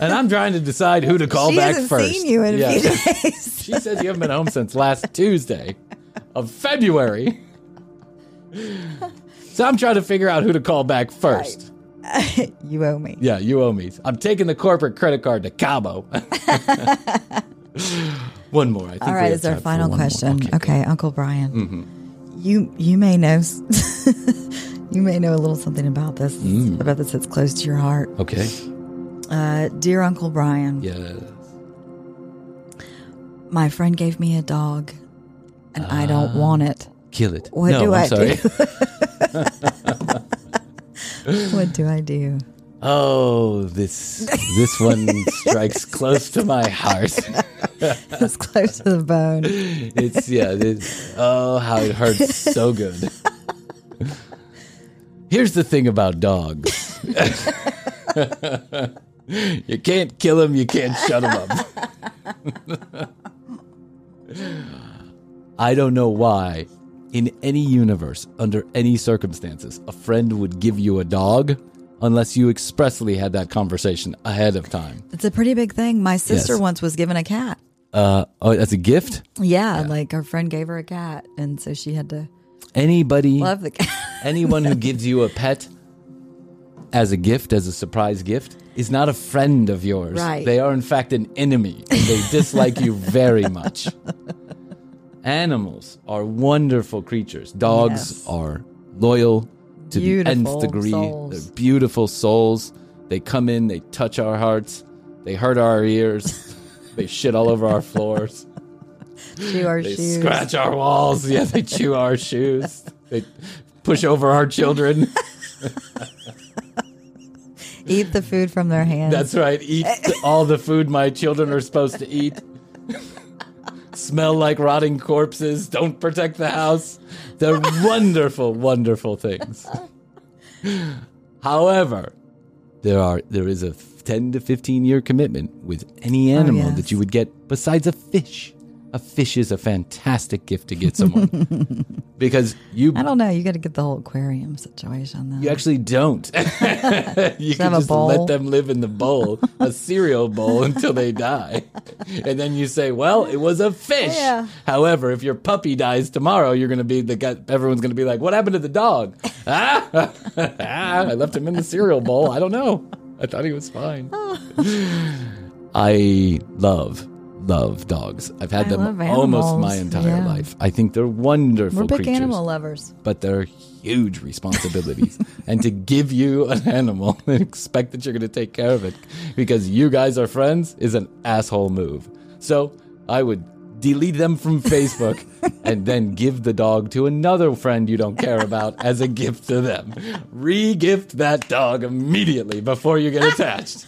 I'm trying to decide who to call back first. She hasn't seen you in a few days. She says you haven't been home since last Tuesday of February. So I'm trying to figure out who to call back first. Right. You owe me. Yeah, you owe me. I'm taking the corporate credit card to Cabo. One more. I think all right, it's our final question. Okay, Uncle Bryan. Mm-hmm. You may know You may know a little something about this. About this that's close to your heart. Okay. Dear Uncle Bryan. Yes. My friend gave me a dog, and I don't want it. Kill it. What do I do? What do I do? Oh, this one strikes close to my heart. It's close to the bone. It's oh, how it hurts so good. Here's the thing about dogs. You can't kill them, you can't shut them up. I don't know why, in any universe, under any circumstances, a friend would give you a dog unless you expressly had that conversation ahead of time. It's a pretty big thing. My sister once was given a cat. Oh, that's a gift? Yeah, like our friend gave her a cat, and so she had to love the cat. Anyone who gives you a pet as a gift, as a surprise gift, is not a friend of yours. Right. They are, in fact, an enemy, and they dislike you very much. Animals are wonderful creatures. Dogs are loyal to the nth degree. Souls. They're beautiful souls. They come in, they touch our hearts, they hurt our ears, they shit all over our floors, chew our shoes. They scratch our walls. Yeah, they chew our shoes. They push over our children. Eat the food from their hands. That's right. Eat all the food my children are supposed to eat. Smell like rotting corpses. Don't protect the house. They're wonderful, wonderful things. However, there is a 10 to 15 year commitment with any animal that you would get besides a fish. A fish is a fantastic gift to get someone. Because I don't know. You got to get the whole aquarium situation, though. You actually don't. You can just let them live in the bowl, a cereal bowl, until they die. And then you say, well, it was a fish. Yeah. However, if your puppy dies tomorrow, you're going to be everyone's going to be like, what happened to the dog? I left him in the cereal bowl. I don't know. I thought he was fine. I love dogs. I've had them almost my entire life. I think they're wonderful creatures. We're big animal lovers. But they're huge responsibilities. And to give you an animal and expect that you're going to take care of it because you guys are friends is an asshole move. So I would delete them from Facebook and then give the dog to another friend you don't care about as a gift to them. Re-gift that dog immediately before you get attached.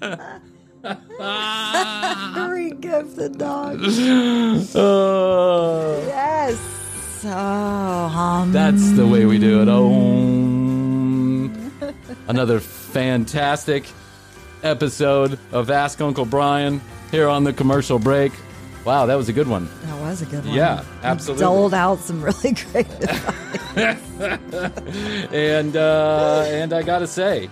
Re-gift the dog. Yes. That's the way we do it. Another fantastic episode of Ask Uncle Bryan here on the commercial break. Wow, that was a good one. That was a good one. Yeah, absolutely. We doled out some really great advice. And I gotta say,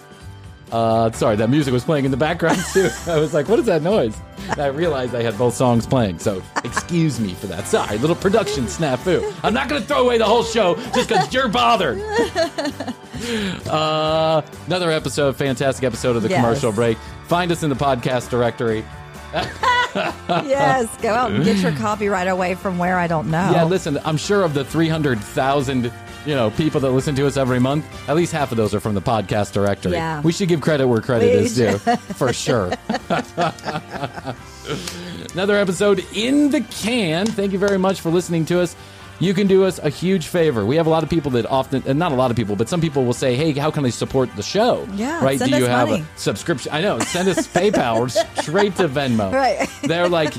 sorry, that music was playing in the background too. I was like, what is that noise? And I realized I had both songs playing, so excuse me for that. Sorry, little production snafu. I'm not going to throw away the whole show just because you're bothered. Another episode, fantastic episode of the commercial break. Find us in the podcast directory. Yes, go out and get your copy right away from where I don't know. Yeah, listen, I'm sure of the 300,000 people that listen to us every month, at least half of those are from the podcast directory. Yeah. We should give credit where credit is due, for sure. Another episode in the can. Thank you very much for listening to us. You can do us a huge favor. We have a lot of people that often, and not a lot of people, but some people will say, hey, how can I support the show? Yeah, right? Do you have money. A subscription? I know. Send us PayPal straight to Venmo. Right. They're like,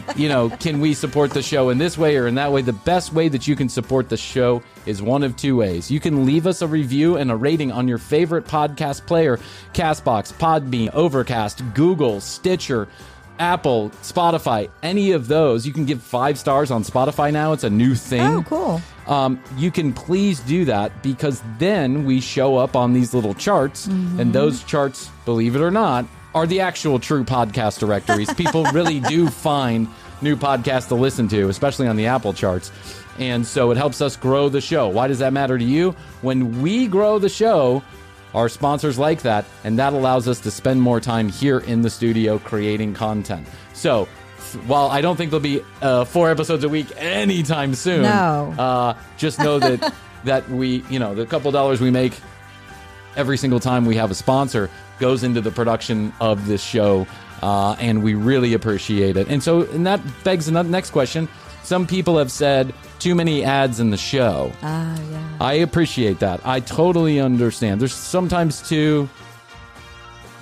can we support the show in this way or in that way? The best way that you can support the show is one of two ways. You can leave us a review and a rating on your favorite podcast player, CastBox, Podbean, Overcast, Google, Stitcher, Apple, Spotify, any of those. You can give 5 stars on Spotify now. It's a new thing. Oh, cool. You can please do that because then we show up on these little charts. Mm-hmm. And those charts, believe it or not, are the actual true podcast directories. People really do find new podcasts to listen to, especially on the Apple charts. And so it helps us grow the show. Why does that matter to you? When we grow the show, our sponsors like that, and that allows us to spend more time here in the studio creating content. So while I don't think there'll be 4 episodes a week anytime soon, no. Just know that that we, you know, the couple dollars we make every single time we have a sponsor goes into the production of this show, and we really appreciate it. And so, and that begs the next question. Some people have said too many ads in the show. Yeah. I appreciate that. I totally understand. There's sometimes 2,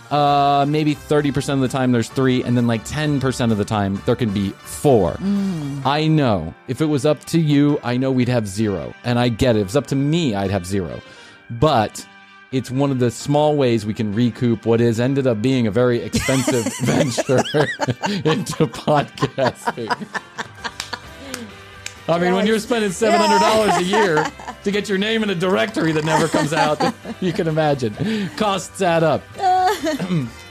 maybe 30% of the time there's 3, and then like 10% of the time there can be 4. Mm. I know. If it was up to you, I know we'd have 0. And I get it. If it's up to me, I'd have 0. But it's one of the small ways we can recoup what has ended up being a very expensive venture into podcasting. I mean, when you're spending $700 a year to get your name in a directory that never comes out, you can imagine. Costs add up.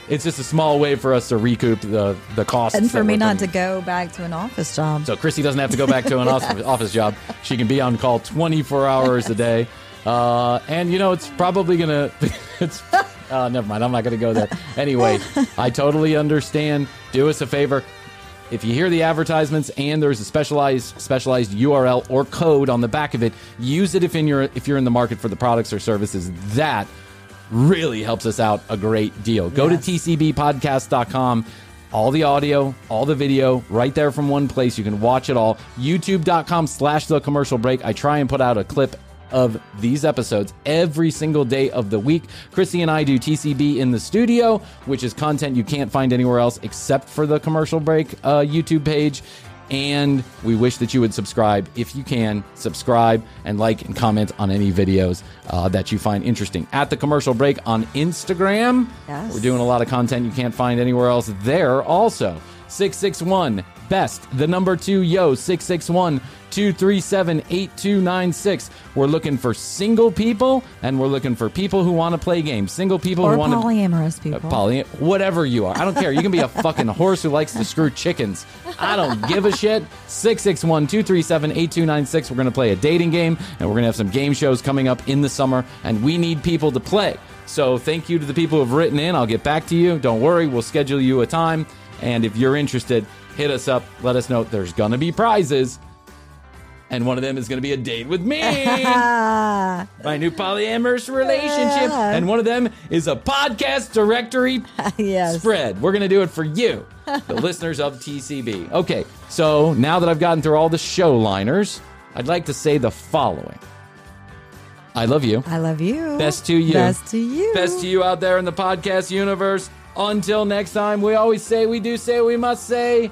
It's just a small way for us to recoup the costs. And for me not to go back to an office job. So Krissy doesn't have to go back to an office job. She can be on call 24 hours a day. And, you know, it's probably going to... never mind. I'm not going to go there. Anyway, I totally understand. Do us a favor. If you hear the advertisements and there's a specialized URL or code on the back of it, use it if you're in the market for the products or services. That really helps us out a great deal. Go to tcbpodcast.com. All the audio, all the video, right there from one place. You can watch it all. YouTube.com/thecommercialbreak. I try and put out a clip of these episodes every single day of the week. Krissy and I do TCB in the studio, which is content you can't find anywhere else except for the Commercial Break YouTube page. And we wish that you would subscribe. If you can, subscribe and like and comment on any videos that you find interesting. At the Commercial Break on Instagram, yes. We're doing a lot of content you can't find anywhere else there also. 661 BEST, the number 2 YO, 661-237-8296. We're looking for single people, and we're looking for people who want to play games. Single people or who want to... polyamorous people. Whatever you are. I don't care. You can be a fucking horse who likes to screw chickens. I don't give a shit. 661-237-8296. We're going to play a dating game, and we're going to have some game shows coming up in the summer, and we need people to play. So thank you to the people who have written in. I'll get back to you. Don't worry. We'll schedule you a time. And if you're interested, hit us up. Let us know. There's going to be prizes. And one of them is going to be a date with me. My new polyamorous relationship. And one of them is a podcast directory spread. We're going to do it for you, the listeners of TCB. Okay, so now that I've gotten through all the show liners, I'd like to say the following. I love you. I love you. Best to you. Best to you. Best to you out there in the podcast universe. Until next time, we always say, we do say, we must say,